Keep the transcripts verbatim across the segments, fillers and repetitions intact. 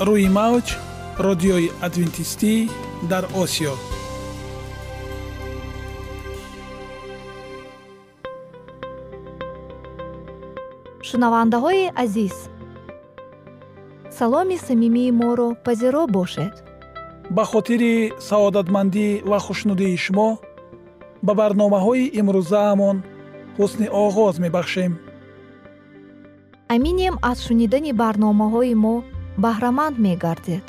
روی موج رادیوی ادوینتیستی در آسیا. шунавандаҳои азиз, саломи самимии моро пазиро бошед. ба хотири саодатмандӣ ва хушнудии шумо ба барномаҳои имрӯзаамон ҳусни оғоз мебахшем. аминем аз шунидани барномаҳои мо баҳраманд мегардед.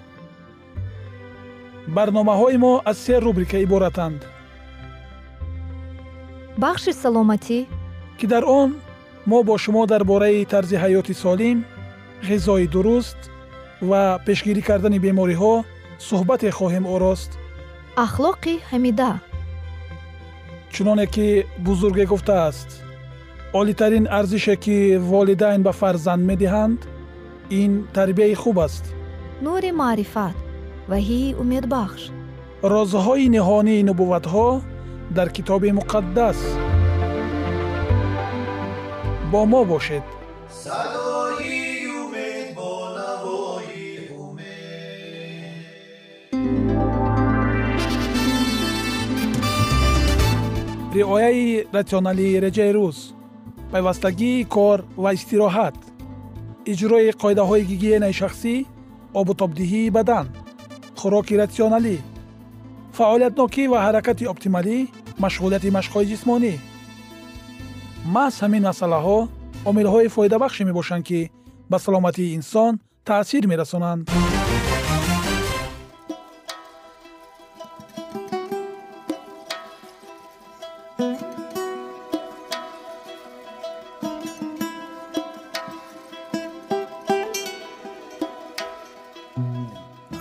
барномаҳои мо аз се рубрика иборатанд. бахши саломатӣ ки дар он ما با شما درباره طرز حیات سالم، غذای درست و پیشگیری کردن بیماری‌ها صحبت خواهیم آورد. اخلاق حمیده. چنانه که بزرگ گفته است، عالی‌ترین ارزشی که والدین به فرزند می‌دهند، این تربیت خوب است. نور معرفت و هی امید بخش. رازهای نهانی نبوت‌ها در کتاب مقدس. با ما باشید. صدای امید با نوای امید. رعایه راسیونالی رجای روز، پیوستگی کار و استراحت، اجرای قاعده های گیگین شخصی، آب و تابدهی بدن، خوراک راسیونالی، فعالیت نوکی و حرکت اپتیمالی، مشغولیت مشق‌های جسمانی. محض همین مسئله‌ها عامل‌های فایده‌بخش می‌باشند که به سلامتی انسان تأثیر می‌رسانند.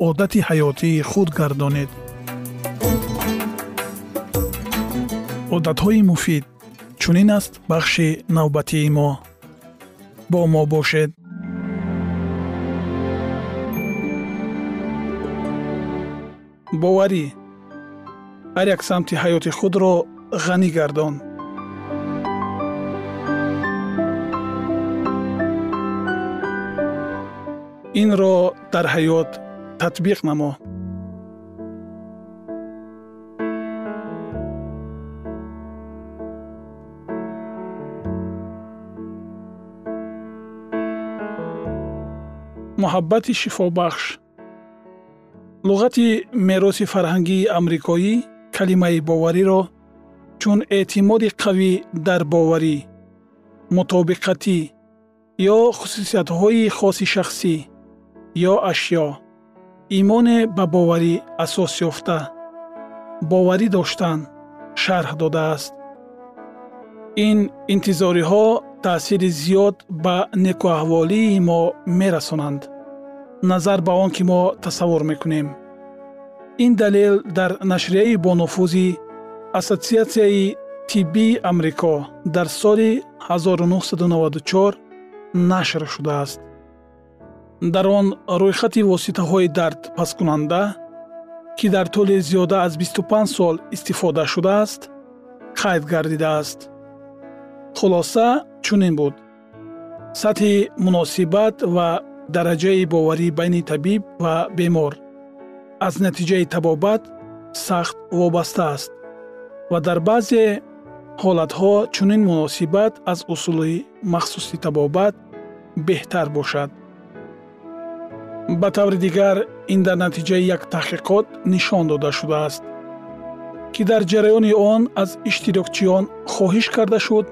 عادت حیاتی خود گردانید. عادت‌های مفید چونین است بخش نوبتی ما. با ما باشد. باوری هر یک سمت حیات خود را غنی گردان. این را در حیات تطبیق نما. محبت شفا بخش. لغت میراث فرهنگی آمریکایی کلمه باوری را چون اعتماد قوی در باوری، مطابقتی یا خصوصیت‌های خاص شخصی یا اشیا، ایمان به باوری اساس یافته، باوری داشتن شرح داده است. این انتظاری‌ها تأثیر زیاد به نیکو احوالی ما میرسانند، نظر به آن که ما تصور میکنیم. این دلیل در نشریه با نفوذی اسوسیاسیون طبی آمریکا در سال هزار و نهصد و نود و چهار نشر شده است. در آن روی خط واسطه های درد پس کننده که در طول زیاده از بیست و پنج سال استفاده شده است، قید گردیده است. خلاصه چنین بود: سطح مناسبت و درجه باوری بین طبیب و بیمار از نتیجه تبابت سخت وابسته است و در بعضی حالتها چنین مناسبت از اصول مخصوص تبابت بهتر باشد. به طور دیگر این در نتیجه یک تحقیقات نشان داده شده است که در جریان آن از اشتراکچیان خواهش کرده شد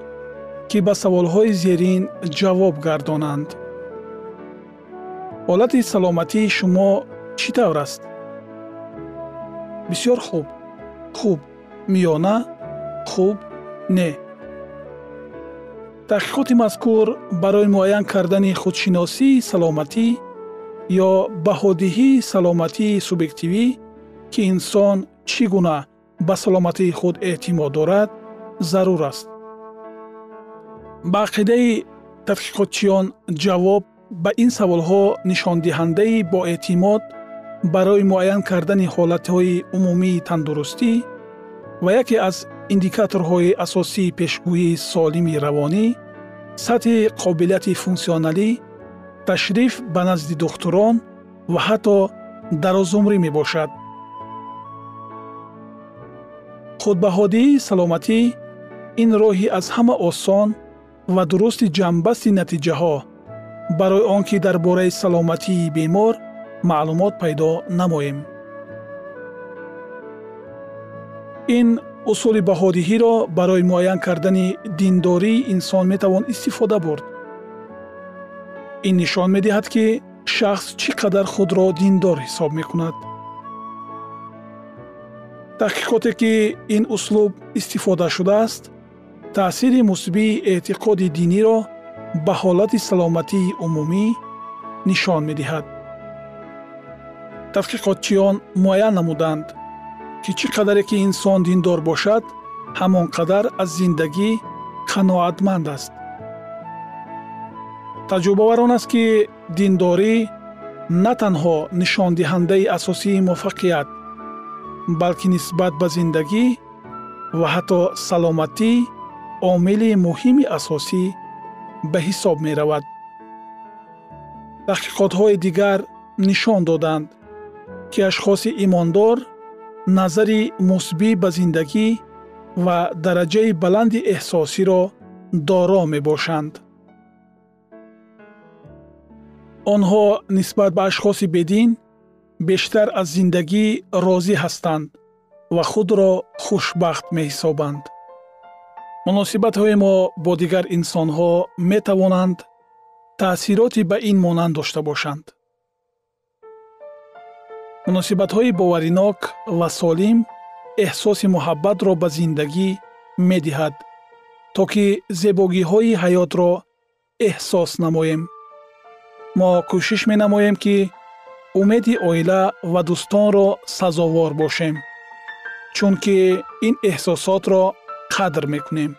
که به سوال‌های زیرین جواب گردانند. حالت سلامتی شما چطور است؟ بسیار خوب، خوب، میانه، خوب، نه. تحقیقات مذکور برای معین کردن خودشناسی سلامتی یا بهادهی سلامتی سوبیکتیوی که انسان چی گونه به سلامتی خود اعتماد دارد ضرور است. با عقیده تحقیقاتچیان جواب به این سوالها نشاندهنده با اعتماد برای معین کردن حالتهای عمومی تندرستی و یکی از ایندیکاتورهای اساسی پیشگویی سالمی روانی، سطح قابلیت فونکسیونالی، تشریف به نزد دکتران و حتی دراز عمری می باشد. خودبهادهی سلامتی این راهی از همه آسان و درست جنبست نتیجه ها برای آنکه درباره سلامتی بیمار معلومات پیدا نماییم. این اصول بهادهی را برای معین کردن دینداری انسان میتوان استفاده برد. این نشان میدهد که شخص چقدر خود را دیندار حساب میکند. تحقیقاتی که این اسلوب استفاده شده است، تأثیر مثبت اعتقاد دینی را به حالت سلامتی عمومی نشان میدهد. تحقیقاتچیان معین نمودند که چقدر که انسان دیندار باشد، همانقدر از زندگی قناعتمند است. تجربه وران است که دینداری نه تنها نشاندهنده اساسی موفقیت، بلکه نسبت به زندگی و حتی سلامتی عامل مهم اساسی به حساب می رود. تحقیقات‌های دیگر نشان دادند که اشخاص ایماندار نظری مثبت به زندگی و درجه بلند احساسی را دارا می باشند. آنها نسبت به اشخاص بدین بیشتر از زندگی راضی هستند و خود را خوشبخت می حسابند. مناسبت های ما با دیگر انسان ها می توانند تأثیراتی به این مانند داشته باشند. مناسبت های باوریناک و سالم احساس محبت را به زندگی می دهد تا که زیبایی های حیات را احساس نماییم. ما کوشش می نماییم که امید عائله و دوستان را سزاوار باشیم، چون که این احساسات را قدر میکنیم.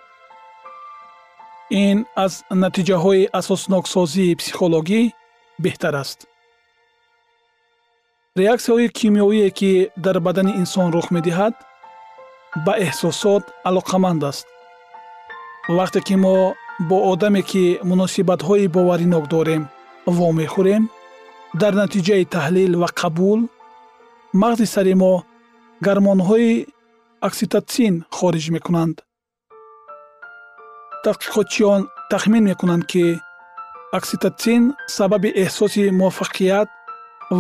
این از نتیجه های اساسناکسازی پسیکولوژی بهتر است. ریاکسی های کیمیایی که در بدن انسان رخ میدهد به احساسات علاقمند است. وقتی که ما با آدمی که مناسبت های باوریناک داریم وامی خوریم، در نتیجه تحلیل و قبول مغز سر ما گرمان‌های اکسیتوسین خارج می‌کنند. تحقیقاتچیان تخمین می‌کنند که اکسیتوسین سبب احساس موفقیت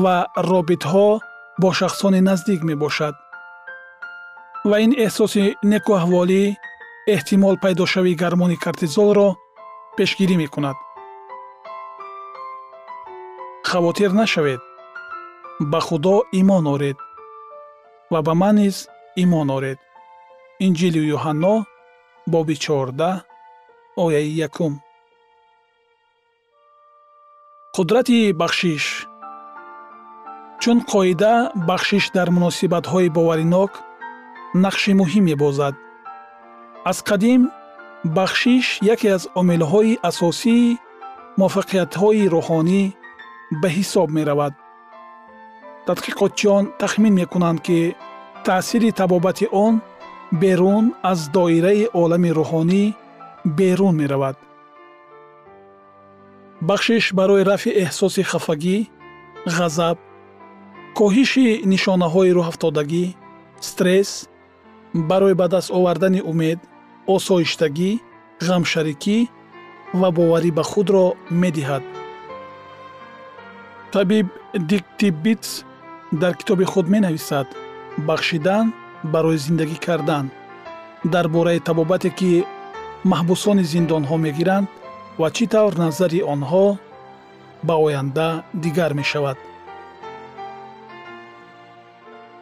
و رابطه‌ها با شخصان نزدیک می‌باشد و این احساس نکواهوالی احتمال پیدا شوی گرمان کورتیزول را پیشگیری می‌کند. خواطر نشوید، به خدا ایمان آرید و به من نیز ایمان آرید. انجیل یوحنا باب چهارده آیه یکم. قدرت بخشش. چون قاعده بخشش در مناسبت‌های باوریناک نقش مهمی بازد. از قدیم بخشش یکی از عامل‌های اساسی موفقیت‌های روحانی به حساب می رود. تحقیقاتچیان تخمین می کنند که تأثیر تبابت آن بیرون از دایره عالم روحانی بیرون می رود. بخشش برای رفع احساس خفگی، غضب، کاهش نشانه های راه افتادگی، استرس، برای به دست آوردن امید، آسایشتگی، غم شریکی و باوری به خود را می دهد. طبیب دیکتی بیتس در کتاب خود می نویسد بخشیدن برای زندگی کردن در باره تبابتی که محبوسان زندان ها می گیرند و چی طور نظری آنها به آینده دیگر می شود.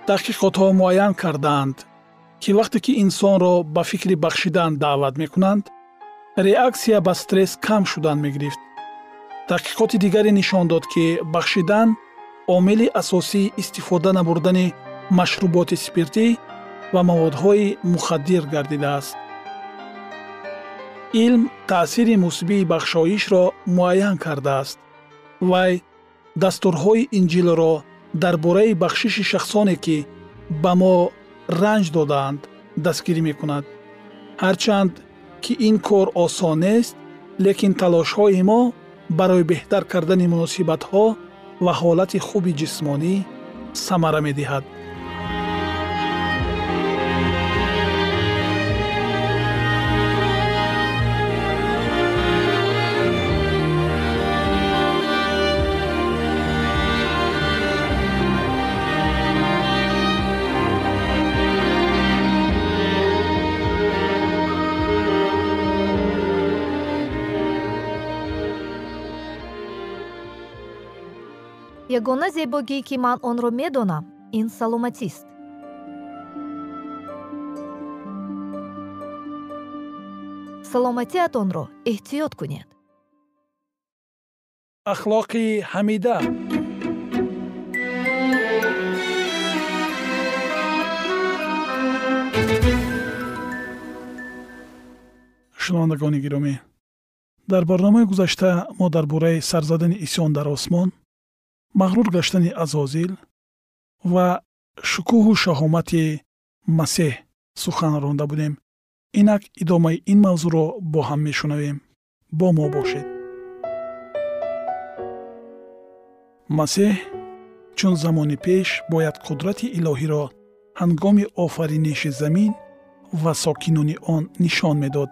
تحقیقات ها معین کردند که وقتی که انسان را به فکر بخشیدن دعوت می کنند ریاکسیا به استرس کم شدن می گرفت. تحقیقات دیگری نشان داد که بخشیدن عامل اساسی استفاده نبردن مشروبات سپیرتی و موادهای مخدر گردیده است. علم تأثیر مثبی بخشایش را معین کرده است. وی دستورهای انجیل را درباره بخشش شخصانی که به ما رنج دادند دستگیری می‌کند. هرچند که این کار آسان است، لیکن تلاش‌های ما برای بهتر کردن مناسبت‌ها و حالت خوب جسمانی ثمره می‌دهد. یگانه زیبایی که من آن را می‌دانم این سلامتی است. سلامتی‌تان را احتیاط کنید. اخلاق حمیده. شنوندگان گرامی، در برنامه گذشته ما درباره سر زدن عیسیان در آسمان، مغرور گشتن عزازیل و شکوه و شهامت مسیح سخن رانده بودیم. اینک ادامه این موضوع را با هم میشنویم. با ما باشید. مسیح چون زمان پیش باید قدرت الهی را هنگام آفرینش زمین و ساکنان آن نشان میداد،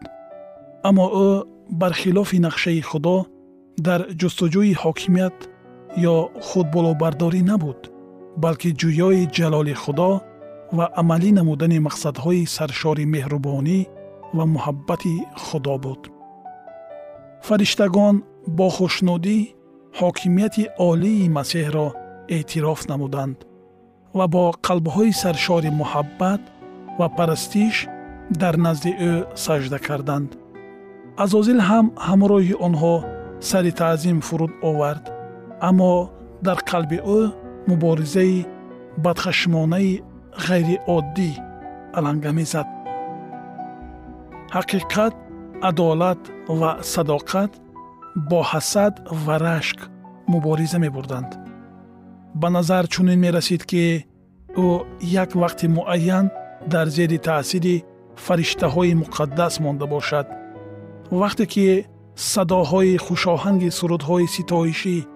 اما او برخلاف نقشه خدا در جستجوی حاکمیت یا خود بالابرداری نبود، بلکه جویای جلال خدا و عملی نمودن مقصدهای سرشار مهربانی و محبت خدا بود. فرشتگان با خوشنودی حاکمیت عالی مسیح را اعتراف نمودند و با قلبهای سرشار محبت و پرستش در نزد او سجده کردند. عزازیل هم همراه آنها سر تعظیم فرود آورد، اما در قلب او مبارزه بدخشمانه غیر عادی علنگمی زد. حقیقت، عدالت و صداقت با حسد و رشک مبارزه می بردند. به نظر چنین می رسید که او یک وقت معین در زیر تأثیر فرشته های مقدس مانده باشد. وقتی که صداهای خوشاهنگ سرودهای ستایشی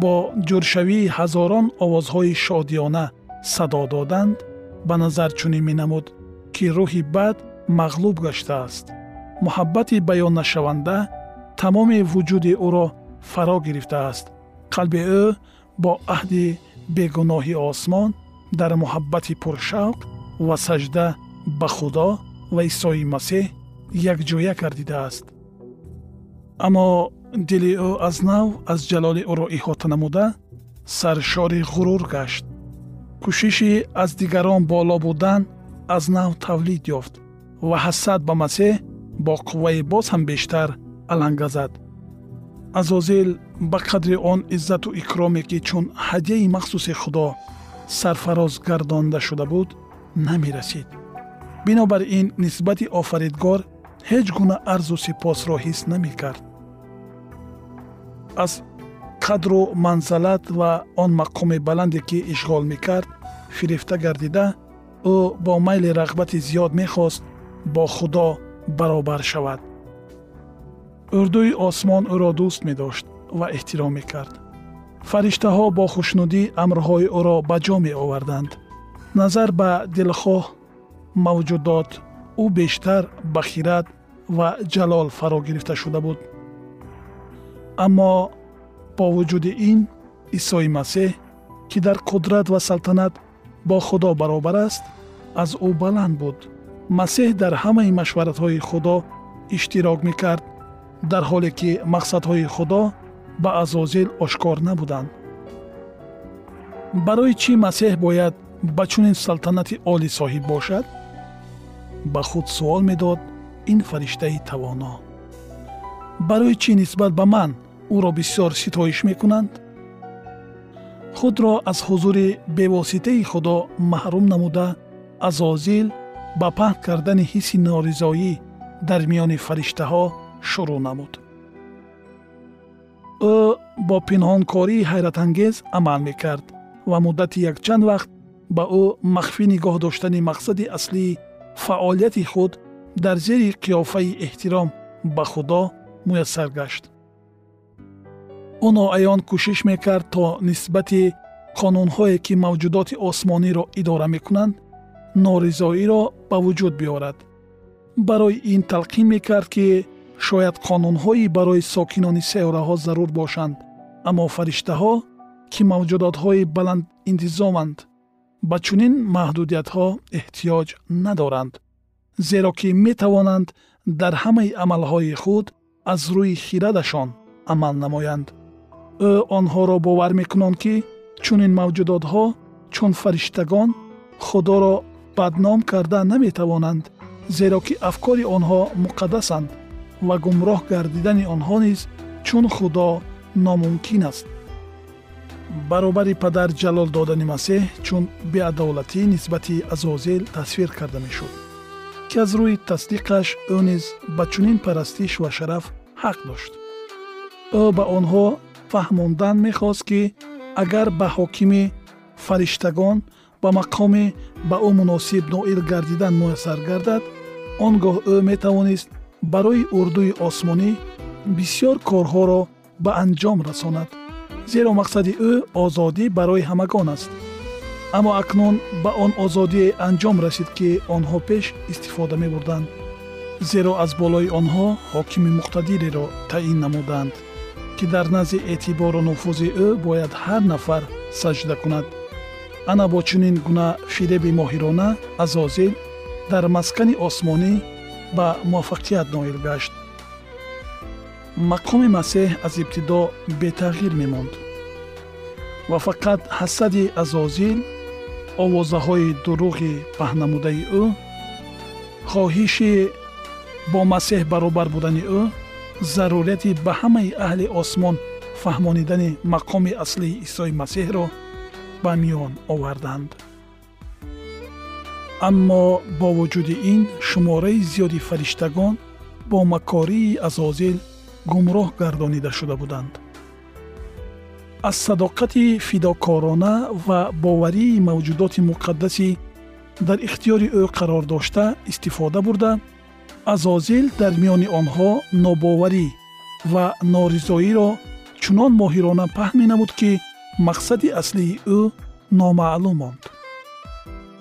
با جرشوی هزاران آوازهای شادیانه صدا دادند، به نظر چنین می نمود که روح بد مغلوب گشته است. محبت بیان نشونده تمام وجود او را فرا گرفته است. قلب او با عهد بیگناهی آسمان در محبت پرشوق و سجده به خدا و عیسی مسیح یک جویه گردیده است. اما دل او از نو از جلال او را احاطه نموده سرشار غرور گشت. کوشش از دیگران بالا بودن از نو تولید یافت و حسد به مسیح با قوه باز هم بیشتر علنگه زد. عزازیل به قدر آن عزت و اکرامی که چون هدیه مخصوص خدا سرفراز گردانده شده بود نمی رسید. بنابراین نسبت آفریدگار هیچ گونه عرض و سپاس را حس نمی کرد. از قدر و منزلت و آن مقام بلندی که اشغال میکرد فریفته گردیده، او با میل رغبت زیاد میخواست با خدا برابر شود. اردوی آسمان او را دوست میداشت و احترام میکرد. فرشته ها با خوشنودی امرهای او را به جا می آوردند. نظر به دلخواه موجودات او بیشتر به خیرت و جلال فرا گرفته شده بود. اما با وجود این، عیسی مسیح که در قدرت و سلطنت با خدا برابر است از او بلند بود. مسیح در همه مشورت‌های خدا اشتراک می‌کرد، در حالی که مقصدهای خدا به عزازیل آشکار نبودند. برای چی مسیح باید به چنین سلطنت عالی صاحب باشد؟ به خود سوال می‌داد این فرشته توانا. برای چی نسبت به من او را بسیار ستایش میکنند؟ худро аз ҳузури бевоситаи худо маҳрум намуда азозил ба паҳн кардани ҳисси норизоӣ дар миёни фариштаҳо шурӯъ намуд. ӯ бо пинҳонкории ҳайратангез амал мекард ва муддати якчанд вақт ба ӯ махфӣ нигоҳ доштани мақсади аслии фаъолияти худ дар зери қиёфаи эҳтиром ба худо муяссар гашт. ӯ ноаён кӯшиш мекард, то нисбати қонунҳое, ки мавҷудоти осмониро идора мекунанд, норизоиро ба вуҷуд биёрад. барои ин талқин мекард, ки шояд қонунҳои барои сокинони сайёраҳо зарур бошанд, аммо фариштаҳо, ки мавҷудотҳои баландинтизоманд, ба чунин маҳдудиятҳо эҳтиёҷ надоранд, зеро ки метавонанд дар ҳамаи амалҳои худ аз рӯи хирадашон амал намоянд. ӯ онҳоро бовар мекунанд, ки чунин мавҷудотҳо чун фариштагон худоро бадном карда наметавонанд, зеро ки афкори онҳо муқаддасанд ва гумроҳ гардидани онҳо низ чун худо номумкин аст. баробари падар ҷалол додани масеҳ чун беадолатӣ нисбати азозил тасвир карда мешуд, ки аз рӯи тасдиқаш ӯ низ ба чунин парастиш ва шараф ҳақ дошт. ӯ ба онҳо фаҳмондан мехост, ки агар ба ҳокими фариштагон ба мақоми ба ӯ муносиб ноил гардидан муяссар гардад, он гоҳ ӯ метавонист барои урдуи осмонӣ бисёр корҳоро ба анҷом расонад, зеро мақсади ӯ озодӣ барои ҳамагон аст. аммо акнун ба он озодие анҷом расид, ки онҳо пеш истифода мебурданд, зеро аз болои онҳо ҳокими муқтадиреро таъин намуданд, ки дар назди эътибору нуфузи ӯ бояд ҳар нафар саҷда кунад. ана бо чунин гуна фиреби моҳирона азозил дар маскани осмонӣ ба муваффақият ноил гашт. мақоми масеҳ аз ибтидо бетағйир мемонд ва фақат ҳасади азозил, овозаҳои дурӯғи паҳнамудаи ӯ, хоҳиши бо масеҳ баробар будани ӯ, зарурияти ба ҳамаи аҳли осмон фаҳмонидани мақоми аслии исои масеҳро ба миён оварданд. аммо бо вуҷуди ин, шумораи зиёди фариштагон бо макории азозил гумроҳ гардонида шуда буданд. аз садоқати фидокорона ва боварии мавҷудоти муқаддаси дар ихтиёри ӯ қарор дошта истифода бурда, азозил дар миёни онҳо нобоварӣ ва норизоиро чунон моҳирона паҳн менамуд, ки мақсади аслии ӯ номаълум монд.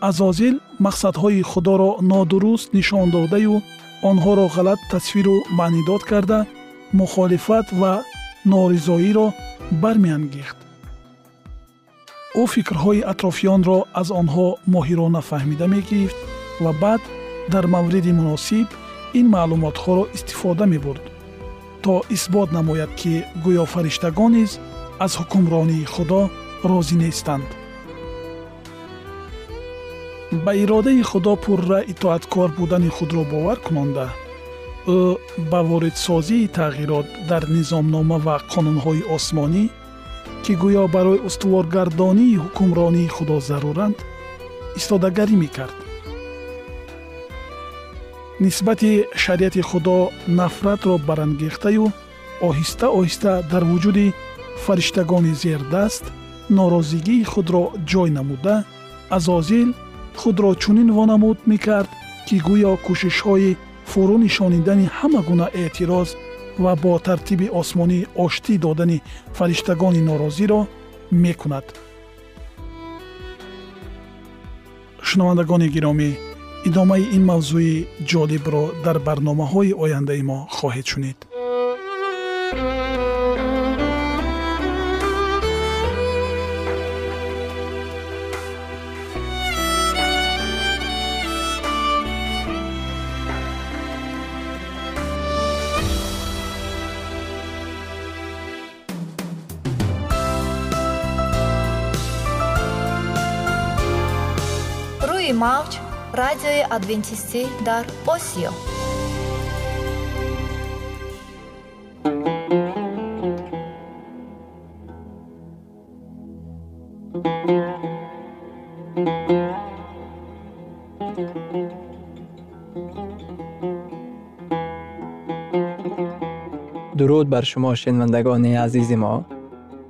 азозил мақсадҳои худоро нодуруст нишон додаю онҳоро ғалат тасвиру маънидод карда, мухолифат ва норизоиро бармеангехт. ӯ фикрҳои атрофиёнро аз онҳо моҳирона фаҳмида мегирифт ва баъд дар мавриди муносиб ин маълумотҳоро истифода мебурд, то исбот намояд, ки гӯё фариштагон низ аз ҳукмронии худо розӣ нестанд. ба иродаи худо пурра итоаткор будани худро бовар кунонда, ӯ ба воридсозии тағйирот дар низомнома ва қонунҳои осмонӣ, ки гӯё барои устуворгардонии ҳукмронии худо заруранд, истодагарӣ мекард. нисбати шариати худо нафратро барангехтаю оҳиста оҳиста дар вуҷуди фариштагони зердаст норозигии худро ҷой намуда, азозил худро чунин вонамуд мекард, ки гӯё кӯшишҳои фурӯ нишонидани ҳама гуна эътироз ва бо тартиби осмонӣ оштӣ додани фариштагони норозиро мекунад. шунавандагони гиромӣ, идомаи ин мавзӯи ҷолибро дар барномаҳои ояндаи мо хоҳед шунид. Мауч радиои адвентисти дар Осио. بر شما شنوندگان عزیز ما.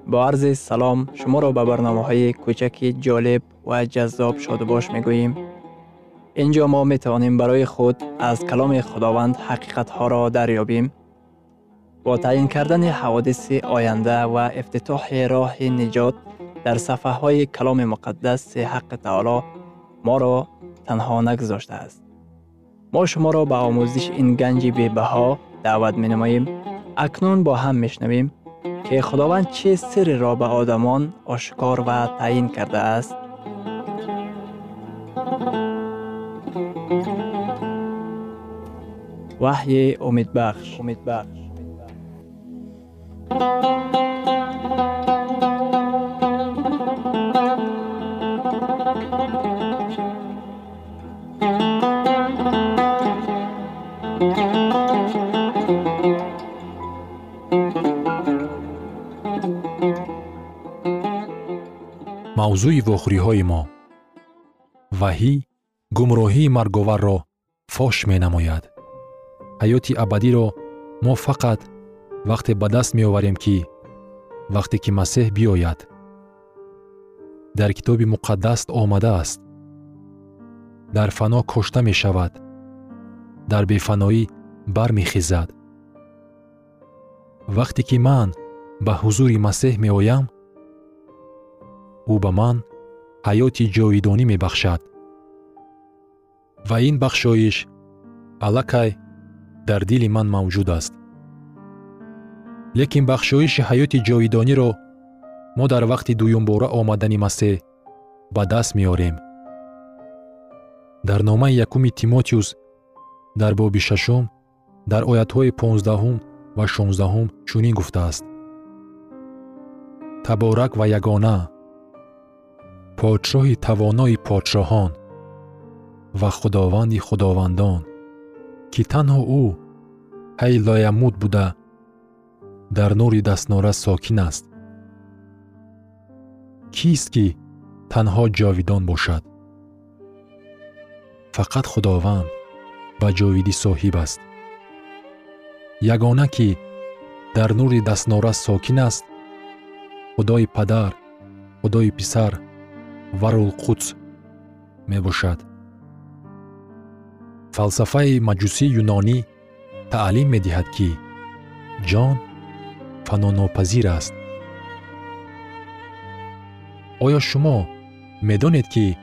با عرض سلام شما را به برنامه‌های کوچک جالب و جذاب شادباش می‌گوییم. اینجا ما می‌توانیم برای خود از کلام خداوند حقیقت‌ها را دریابیم. با تعیین کردن حوادث آینده و افتتاح راه نجات در صفحه‌های کلام مقدس، حق تعالی ما را تنها نگذاشته است. ما شما را به آموزش این گنج بی‌بها دعوت می‌نماییم. اکنون با هم می‌شنویم که خداوند چه سری را به آدمان آشکار و تعیین کرده است. وحی امیدبخش. امیدبخش. موضوع وخوری های ما: وحی گمراهی مرگوور را فاش می نماید. حیات ابدی را ما فقط وقتی به دست می آوریم که وقتی که مسیح بیاید. در کتاب مقدس آمده است: در فنا کشته می شود، در بی‌فنایی بر می خیزد. وقتی که من به حضور مسیح می آیم، او به من حیات جاودانی می بخشد و این بخشایش الکی در دل من موجود است. لیکن بخشایش حیات جاودانی را ما در وقت دویم باره آمدن مسیح به دست می آوریم. در نامه یکم تیموتئوس در باب ششم در آیت‌های پانزده و شانزده چنین گفته است: تبارک و یگانه، پادشاه توانای پادشاهان و خداوند خداوندان، که تنها او حی لایموت بوده، در نور دستناره ساکن است. کیست که تنها جاویدان باشد؟ فقط خداوند و جاویدی صاحب است. یگانه که در نور دستناره ساکن است، خدای پدر، خدای پسر و روح القدس می باشد. فلسفه مجوسی یونانی تعلیم می دهد که جان فناناپذیر است. آیا شما می دانید که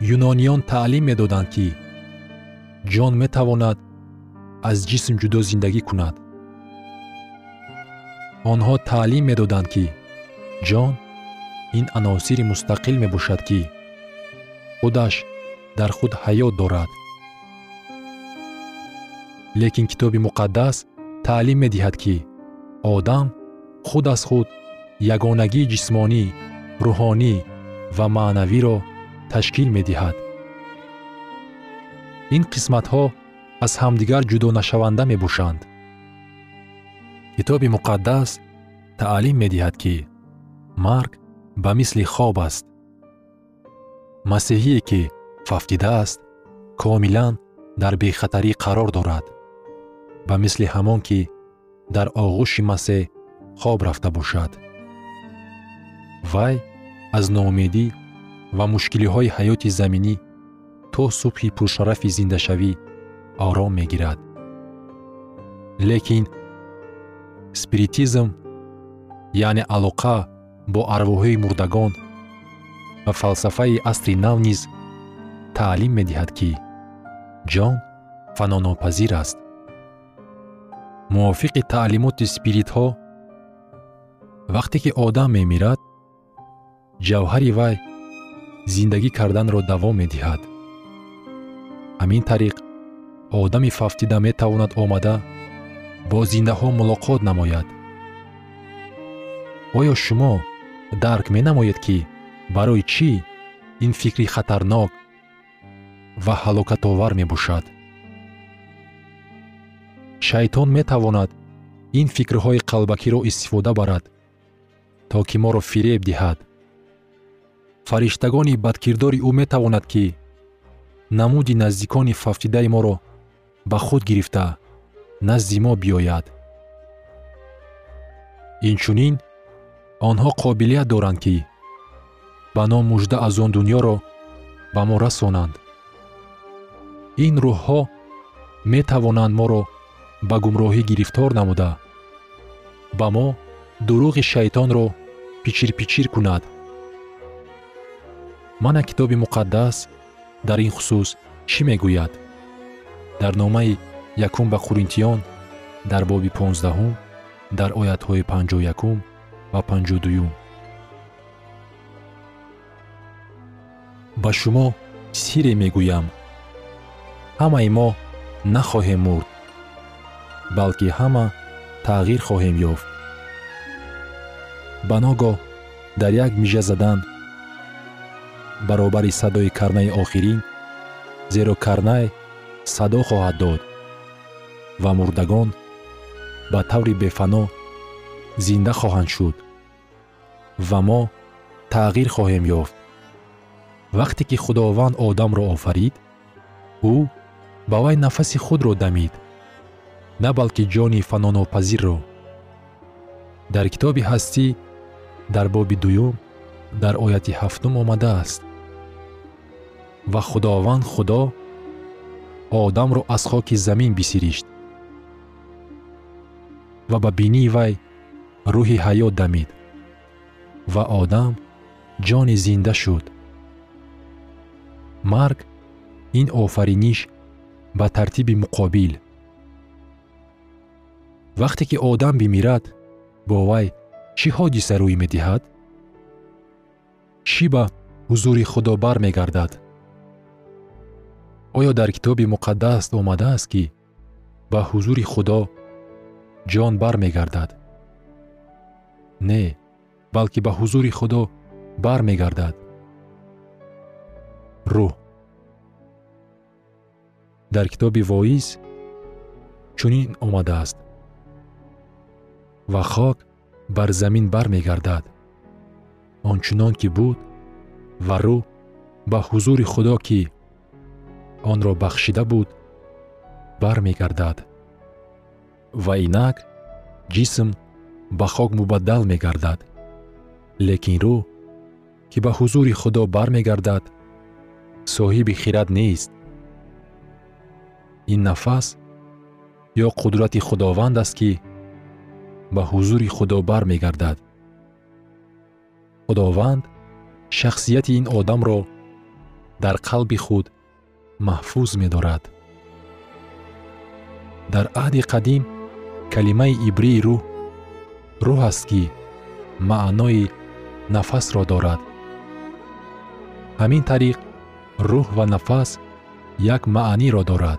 یونانیان تعلیم می دادند که جان می تواند از جسم جدا زندگی کند؟ آنها تعلیم می دادند که جان این عناصر مستقل می باشد که خودش در خود حیات دارد. لیکن کتاب مقدس تعلیم می دهد که آدم خود از خود یگانگی جسمانی، روحانی و معنوی را تشکیل می دهد. این قسمت ها از همدیگر جدا نشونده می باشند. کتاب مقدس تعلیم می دهد که مرگ به مثل خواب است. مسیحی که ففتیده است کاملا در بیخطری قرار دارد، به مثل همان که در آغوش مسیح خواب رفته باشد. وی از ناامیدی و مشکلی های حیات زمینی تا صبح پرشرف زنده شوی آرام می گیرد. لیکن سپریتیزم، یعنی علاقه با ارواح مردگان، و فلسفه عصر نو نیز تعلیم می دهد که جان فناناپذیر است. موافق تعلیمات سپریت ها، وقتی که آدم می میرد، جوهر وی زندگی کردن را دوام می دهد. همین طریق آدم ففتیده می تواند آمده با زنده ها ملاقات نماید. آیا شما درک می نماید که برای چی این فکری خطرناک و هلاکت آور می باشد؟ شیطان می تواند این فکرهای قلبکی را استفاده برد تا که ما را فریب دهد. فرشتگان بدکردار او می تواند که نمود نزدیکان ففتیده ما را به خود گرفته نزد ما بیاید. инчунин آنها قابلیت دارند که بنا مژده از آن دنیا را به ما رسانند. این روح ها می توانند ما را به گمراهی گرفتار نموده به ما دروغ شیطان را پیچیر پیچیر کند. من کتاب مقدس در این خصوص چی می گوید؟ در نامه یکم به قرنتیان در باب پانزدهم در آیت های پنجاه و یکم و پنجاه و دوم: به شما سیر می گویم، همه ما نخواهیم مرد، بلکه همه تغییر خواهیم یافت. بناگاه در یک میجه زدن برابر صدای کرنه آخرین، زیرا کرنه صدا خواهد داد و مردگان به طور بفنا زنده خواهند شد و ما تغییر خواهیم یافت. وقتی که خداوند آدم را آفرید، او به وی نفس خود را دمید، نه بلکه جان فناناپذیر را. در کتاب هستی در باب دوم در آیت هفتم آمده است: و خداوند خدا آدم را از خاک زمین بسیریشت و به بینی وی روح حیات دمید و آدم جان زنده شد. مرگ این آفرینش به ترتیب مقابل. وقتی که آدم بمیرد، با وی چی حادثه روی می دهد؟ چی به حضور خدا بر می گردد؟ آیا در کتاب مقدس آمده است که به حضور خدا جان بر می گردد؟ نه، بلکه به حضور خدا بر می گردد روح. در کتاب وایز چنین آمده است: و خاک بر زمین بر می گردد آنچنان که بود، و روح به حضور خدا که آن را بخشیده بود بر می گردد و اینک جسم به خاک مبدل می گردد، لیکن روح که به حضور خدا بر می گردد صاحب خیرد نیست. این نفس یا قدرت خداوند است که به حضور خدا بر می گردد. خداوند شخصیت این آدم را در قلب خود محفوظ می دارد. در عهد قدیم کلمه عبری روح، روح است که معنای نفس را دارد. همین طریق روح و نفس یک معنی را دارد.